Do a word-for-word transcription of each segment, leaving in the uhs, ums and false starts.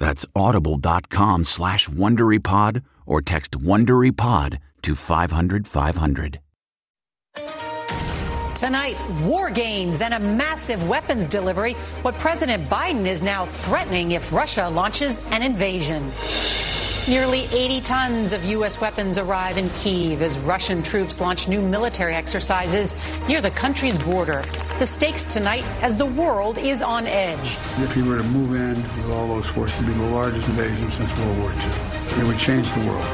That's audible.com slash WonderyPod or text WonderyPod to five hundred five hundred. Tonight, war games and a massive weapons delivery. What President Biden is now threatening if Russia launches an invasion. Nearly eighty tons of U S weapons arrive in Kyiv as Russian troops launch new military exercises near the country's border. The stakes tonight as the world is on edge. If you were to move in with all those forces, it would be the largest invasion since World War Two. It would change the world.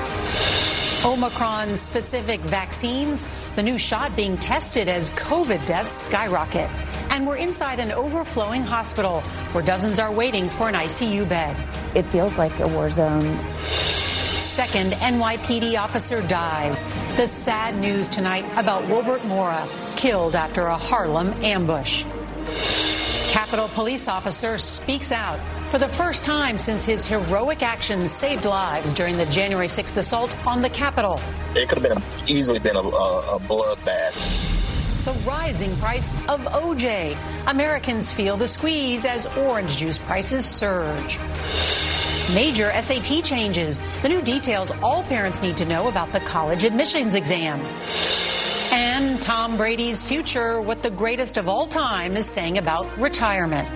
Omicron-specific vaccines, the new shot being tested as COVID deaths skyrocket. And we're inside an overflowing hospital where dozens are waiting for an I C U bed. It feels like a war zone. Second N Y P D officer dies. The sad news tonight about Wilbert Mora, killed after a Harlem ambush. Capitol Police officer speaks out for the first time since his heroic actions saved lives during the January sixth assault on the Capitol. It could have been easily been a, a, a bloodbath. The rising price of O J. Americans feel the squeeze as orange juice prices surge. Major S A T changes. The new details all parents need to know about the college admissions exam. And Tom Brady's future, what the greatest of all time is saying about retirement.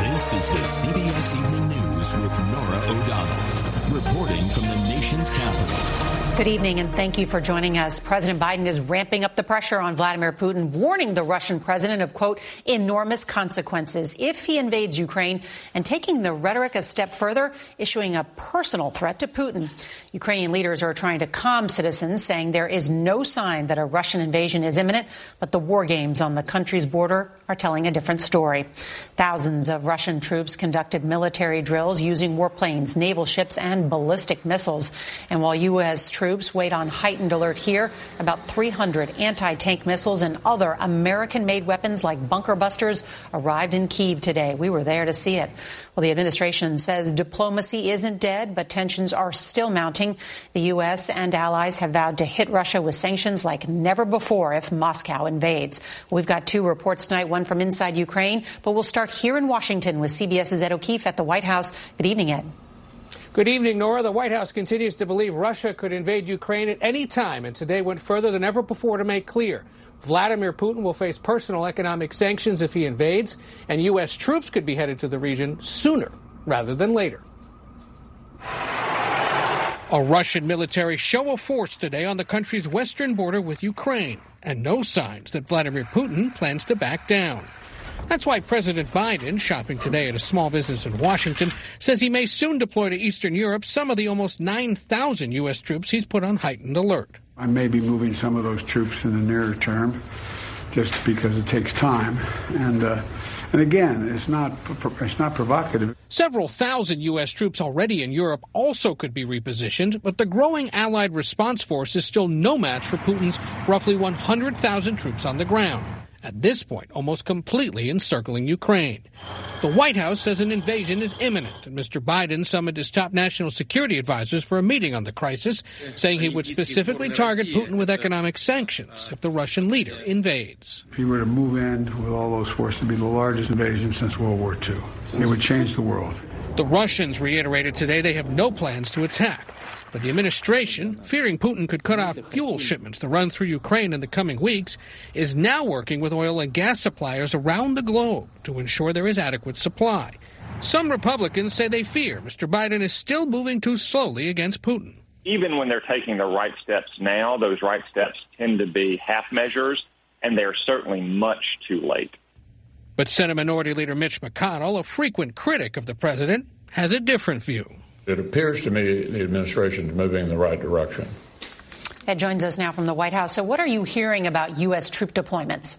This is the C B S Evening News with Nora O'Donnell, reporting from the nation's capital. Good evening, and thank you for joining us. President Biden is ramping up the pressure on Vladimir Putin, warning the Russian president of, quote, enormous consequences if he invades Ukraine, and taking the rhetoric a step further, issuing a personal threat to Putin. Ukrainian leaders are trying to calm citizens, saying there is no sign that a Russian invasion is imminent, but the war games on the country's border are telling a different story. Thousands of Russian troops conducted military drills using warplanes, naval ships, and ballistic missiles. And while U S troops Troops wait on heightened alert here. About three hundred anti-tank missiles and other American-made weapons like bunker busters arrived in Kyiv today. We were there to see it. Well, the administration says diplomacy isn't dead, but tensions are still mounting. The U S and allies have vowed to hit Russia with sanctions like never before if Moscow invades. We've got two reports tonight, one from inside Ukraine, but we'll start here in Washington with C B S's Ed O'Keefe at the White House. Good evening, Ed. Good evening, Nora. The White House continues to believe Russia could invade Ukraine at any time, and today went further than ever before to make clear Vladimir Putin will face personal economic sanctions if he invades, and U S troops could be headed to the region sooner rather than later. A Russian military show of force today on the country's western border with Ukraine, and no signs that Vladimir Putin plans to back down. That's why President Biden, shopping today at a small business in Washington, says he may soon deploy to Eastern Europe some of the almost nine thousand U S troops he's put on heightened alert. I may be moving some of those troops in the nearer term just because it takes time. And uh, And again, it's not it's not provocative. Several thousand U S troops already in Europe also could be repositioned, but the growing Allied response force is still no match for Putin's roughly one hundred thousand troops on the ground, at this point almost completely encircling Ukraine. The White House says an invasion is imminent, and Mister Biden summoned his top national security advisors for a meeting on the crisis, saying he would specifically target Putin with economic sanctions if the Russian leader invades. If he were to move in with all those forces, it would be the largest invasion since World War Two. It would change the world. The Russians reiterated today they have no plans to attack. But the administration, fearing Putin could cut off fuel shipments that run through Ukraine in the coming weeks, is now working with oil and gas suppliers around the globe to ensure there is adequate supply. Some Republicans say they fear Mister Biden is still moving too slowly against Putin. Even when they're taking the right steps now, those right steps tend to be half measures, and they're certainly much too late. But Senate Minority Leader Mitch McConnell, a frequent critic of the president, has a different view. It appears to me the administration is moving in the right direction. Ed joins us now from the White House. So what are you hearing about U S troop deployments?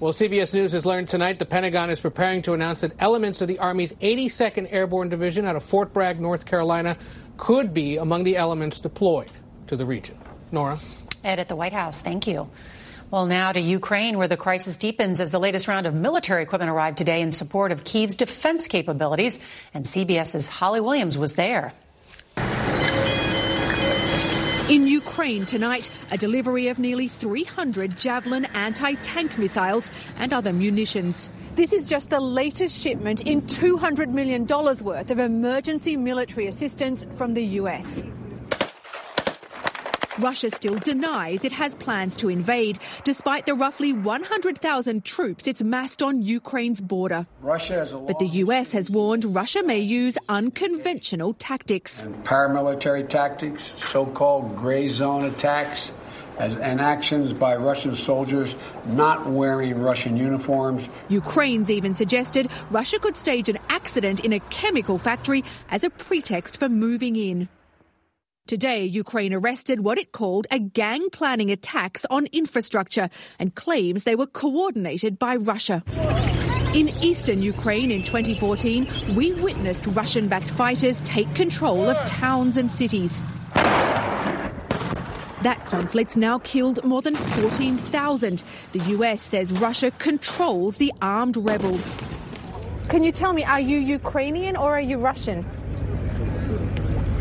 Well, C B S News has learned tonight the Pentagon is preparing to announce that elements of the Army's eighty-second Airborne Division out of Fort Bragg, North Carolina, could be among the elements deployed to the region. Nora? Ed at the White House, thank you. Well, now to Ukraine, where the crisis deepens as the latest round of military equipment arrived today in support of Kyiv's defense capabilities. And CBS's Holly Williams was there. In Ukraine tonight, a delivery of nearly three hundred Javelin anti-tank missiles and other munitions. This is just the latest shipment in two hundred million dollars worth of emergency military assistance from the U S Russia still denies it has plans to invade, despite the roughly one hundred thousand troops it's massed on Ukraine's border. Russia has a long... But the U S has warned Russia may use unconventional tactics. And paramilitary tactics, so-called gray zone attacks, as, and actions by Russian soldiers not wearing Russian uniforms. Ukraine's even suggested Russia could stage an accident in a chemical factory as a pretext for moving in. Today, Ukraine arrested what it called a gang planning attacks on infrastructure and claims they were coordinated by Russia. In eastern Ukraine in twenty fourteen, we witnessed Russian-backed fighters take control of towns and cities. That conflict's now killed more than fourteen thousand. The U S says Russia controls the armed rebels. Can you tell me, are you Ukrainian or are you Russian?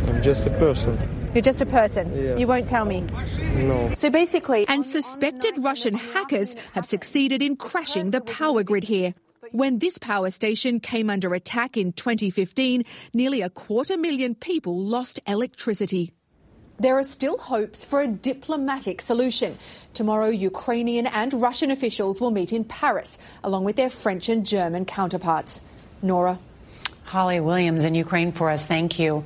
I'm just a person. You're just a person? Yes. You won't tell me? No. So basically... And suspected Russian hackers have succeeded in crashing the power grid here. When this power station came under attack in twenty fifteen, nearly a quarter million people lost electricity. There are still hopes for a diplomatic solution. Tomorrow, Ukrainian and Russian officials will meet in Paris, along with their French and German counterparts. Nora. Holly Williams in Ukraine for us. Thank you.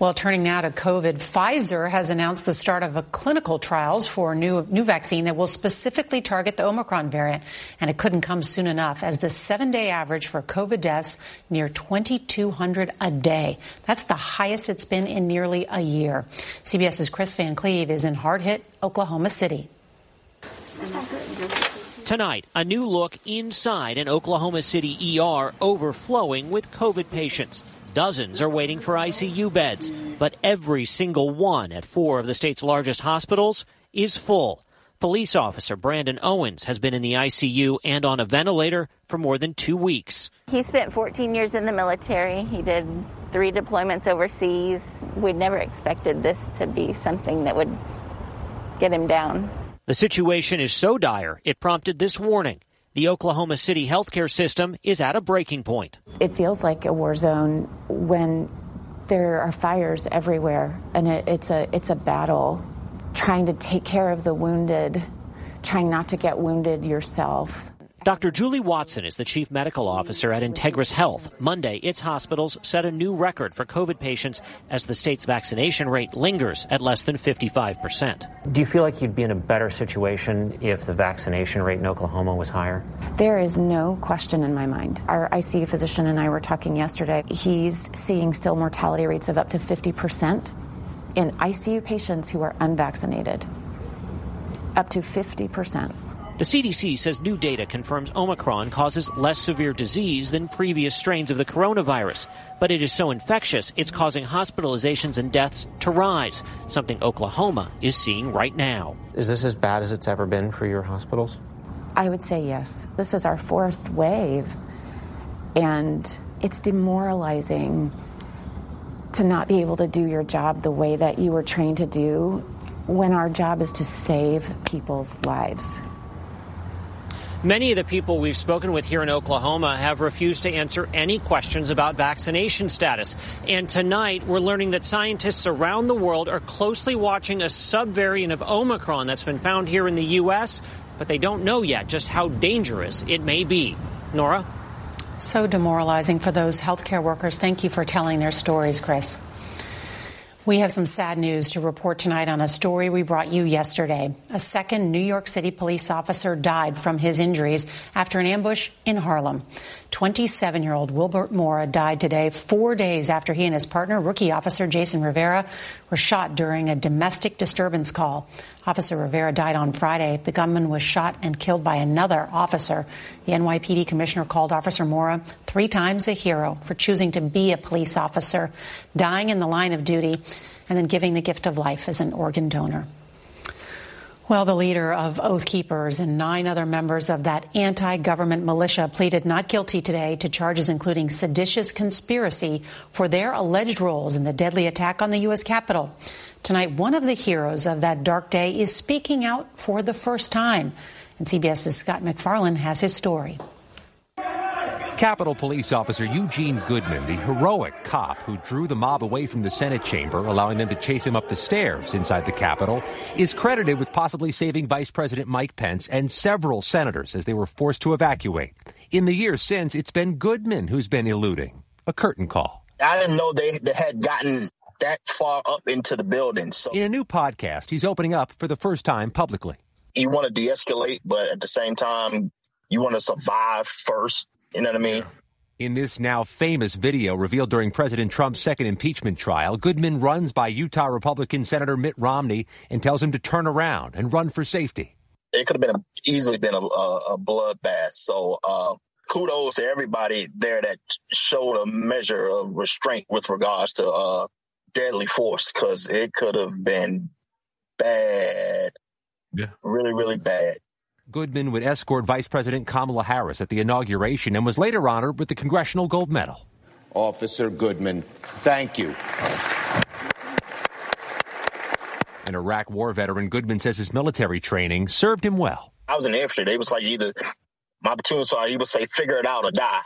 Well, turning now to COVID, Pfizer has announced the start of a clinical trials for a new, new vaccine that will specifically target the Omicron variant. And it couldn't come soon enough, as the seven-day average for COVID deaths near twenty-two hundred a day. That's the highest it's been in nearly a year. CBS's Chris Van Cleve is in hard-hit Oklahoma City. Tonight, a new look inside an Oklahoma City E R overflowing with COVID patients. Dozens are waiting for I C U beds, but every single one at four of the state's largest hospitals is full. Police officer Brandon Owens has been in the I C U and on a ventilator for more than two weeks. He spent fourteen years in the military. He did three deployments overseas. We'd never expected this to be something that would get him down. The situation is so dire, it prompted this warning. The Oklahoma City healthcare system is at a breaking point. It feels like a war zone when there are fires everywhere, and it, it's a it's a battle trying to take care of the wounded, trying not to get wounded yourself. Doctor Julie Watson is the chief medical officer at Integris Health. Monday, its hospitals set a new record for COVID patients as the state's vaccination rate lingers at less than fifty-five percent. Do you feel like you'd be in a better situation if the vaccination rate in Oklahoma was higher? There is no question in my mind. Our I C U physician and I were talking yesterday. He's seeing still mortality rates of up to fifty percent in I C U patients who are unvaccinated. Up to fifty percent. The C D C says new data confirms Omicron causes less severe disease than previous strains of the coronavirus. But it is so infectious, it's causing hospitalizations and deaths to rise, something Oklahoma is seeing right now. Is this as bad as it's ever been for your hospitals? I would say yes. This is our fourth wave, and it's demoralizing to not be able to do your job the way that you were trained to do when our job is to save people's lives. Many of the people we've spoken with here in Oklahoma have refused to answer any questions about vaccination status. And tonight, we're learning that scientists around the world are closely watching a subvariant of Omicron that's been found here in the U S, but they don't know yet just how dangerous it may be. Nora? So demoralizing for those healthcare workers. Thank you for telling their stories, Chris. We have some sad news to report tonight on a story we brought you yesterday. A second New York City police officer died from his injuries after an ambush in Harlem. twenty-seven-year-old Wilbert Mora died today, four days after he and his partner, rookie officer Jason Rivera, were shot during a domestic disturbance call. Officer Rivera died on Friday. The gunman was shot and killed by another officer. The N Y P D commissioner called Officer Mora three times a hero for choosing to be a police officer, dying in the line of duty, and then giving the gift of life as an organ donor. Well, the leader of Oath Keepers and nine other members of that anti-government militia pleaded not guilty today to charges including seditious conspiracy for their alleged roles in the deadly attack on the U S Capitol. Tonight, one of the heroes of that dark day is speaking out for the first time. And CBS's Scott McFarlane has his story. Capitol Police Officer Eugene Goodman, the heroic cop who drew the mob away from the Senate chamber, allowing them to chase him up the stairs inside the Capitol, is credited with possibly saving Vice President Mike Pence and several senators as they were forced to evacuate. In the years since, it's been Goodman who's been eluding a curtain call. I didn't know they, they had gotten that far up into the building. So in a new podcast, he's opening up for the first time publicly. You want to de-escalate, but at the same time, you want to survive first. You know what I mean? In this now famous video revealed during President Trump's second impeachment trial, Goodman runs by Utah Republican Senator Mitt Romney and tells him to turn around and run for safety. It could have been a, easily been a, a bloodbath. So uh, kudos to everybody there that showed a measure of restraint with regards to uh, deadly force, because it could have been bad. Yeah, really, really bad. Goodman would escort Vice President Kamala Harris at the inauguration and was later honored with the Congressional Gold Medal. Officer Goodman, thank you. An Iraq war veteran, Goodman says his military training served him well. I was in the infantry. They was like either, my platoon sergeant, he would say, figure it out or die.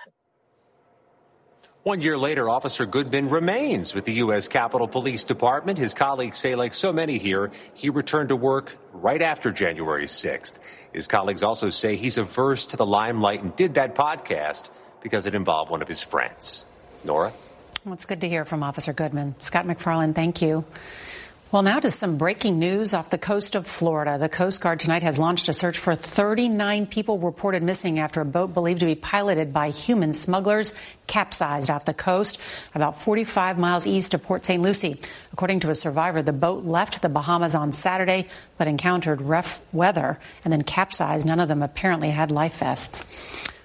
One year later, Officer Goodman remains with the U S. Capitol Police Department. His colleagues say, like so many here, he returned to work right after January sixth. His colleagues also say he's averse to the limelight and did that podcast because it involved one of his friends. Nora? Well, it's good to hear from Officer Goodman. Scott McFarlane, thank you. Well, now to some breaking news off the coast of Florida. The Coast Guard tonight has launched a search for thirty-nine people reported missing after a boat believed to be piloted by human smugglers capsized off the coast about forty-five miles east of Port Saint Lucie. According to a survivor, the boat left the Bahamas on Saturday but encountered rough weather and then capsized. None of them apparently had life vests.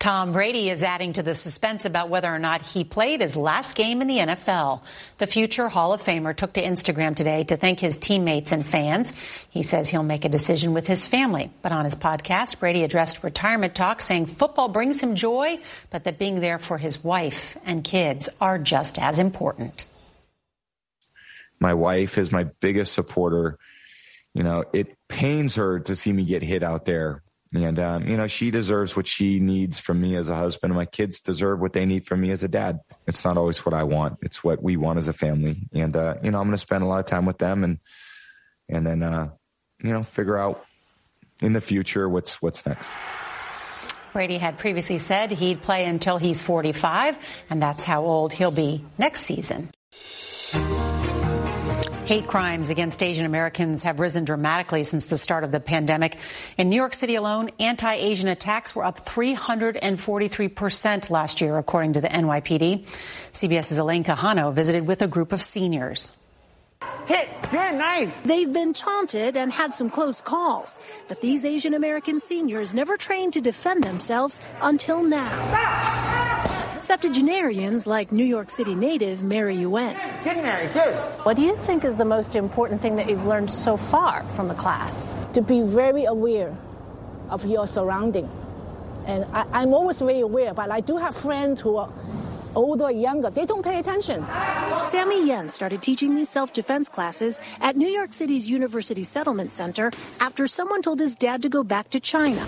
Tom Brady is adding to the suspense about whether or not he played his last game in the N F L. The future Hall of Famer took to Instagram today to thank his teammates and fans. He says he'll make a decision with his family. But on his podcast, Brady addressed retirement talk, saying football brings him joy, but that being there for his wife and kids are just as important. My wife is my biggest supporter. You know, it pains her to see me get hit out there. And, um, you know, she deserves what she needs from me as a husband. And my kids deserve what they need from me as a dad. It's not always what I want. It's what we want as a family. And, uh, you know, I'm going to spend a lot of time with them and and then, uh, you know, figure out in the future what's what's next. Brady had previously said he'd play until he's forty-five, and that's how old he'll be next season. Hate crimes against Asian Americans have risen dramatically since the start of the pandemic. In New York City alone, anti-Asian attacks were up three hundred forty-three percent last year, according to the N Y P D. CBS's Elaine Cajano visited with a group of seniors. Hit. Good, nice. They've been taunted and had some close calls, but these Asian American seniors never trained to defend themselves until now. Stop. Septuagenarians like New York City native Mary Nguyen. Good, Mary, good. What do you think is the most important thing that you've learned so far from the class? To be very aware of your surrounding. And I, I'm always very aware, but I do have friends who are older, younger. They don't pay attention. Sammy Yen started teaching these self-defense classes at New York City's University Settlement Center after someone told his dad to go back to China.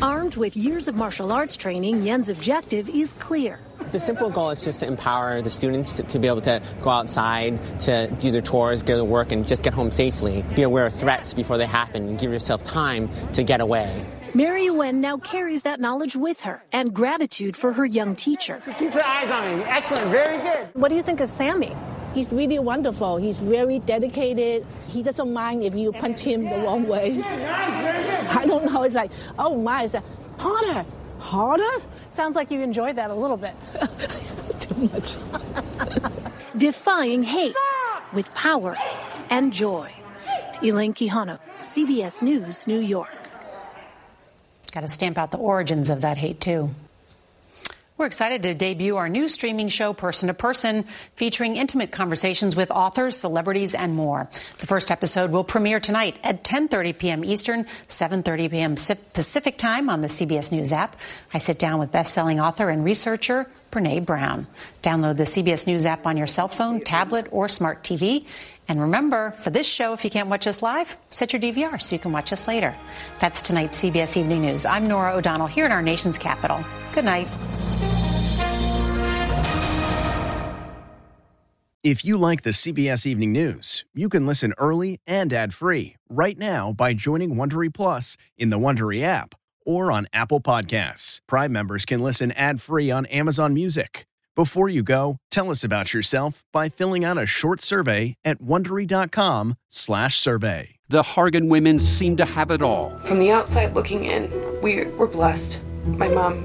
Armed with years of martial arts training, Yen's objective is clear. The simple goal is just to empower the students to, to be able to go outside, to do their chores, go to work, and just get home safely. Be aware of threats before they happen and give yourself time to get away. Mary Nguyen now carries that knowledge with her and gratitude for her young teacher. She keeps her eyes on me. Excellent. Very good. What do you think of Sammy? He's really wonderful. He's very dedicated. He doesn't mind if you punch him the wrong way. Yeah, nice. Very good. I don't know. It's like, oh, my. It's like, harder. Harder? Sounds like you enjoy that a little bit. Too much. Defying hate with power and joy. Elaine Quijano, C B S News, New York. Got to stamp out the origins of that hate, too. We're excited to debut our new streaming show, Person to Person, featuring intimate conversations with authors, celebrities, and more. The first episode will premiere tonight at ten thirty p.m. Eastern, seven thirty p.m. Pacific Time on the C B S News app. I sit down with best-selling author and researcher Brene Brown. Download the C B S News app on your cell phone, tablet, or smart T V. And remember, for this show, if you can't watch us live, set your D V R so you can watch us later. That's tonight's C B S Evening News. I'm Nora O'Donnell here in our nation's capital. Good night. If you like the C B S Evening News, you can listen early and ad-free right now by joining Wondery Plus in the Wondery app or on Apple Podcasts. Prime members can listen ad-free on Amazon Music. Before you go, tell us about yourself by filling out a short survey at Wondery.com slash survey. The Hargan women seem to have it all. From the outside looking in, we were blessed. My mom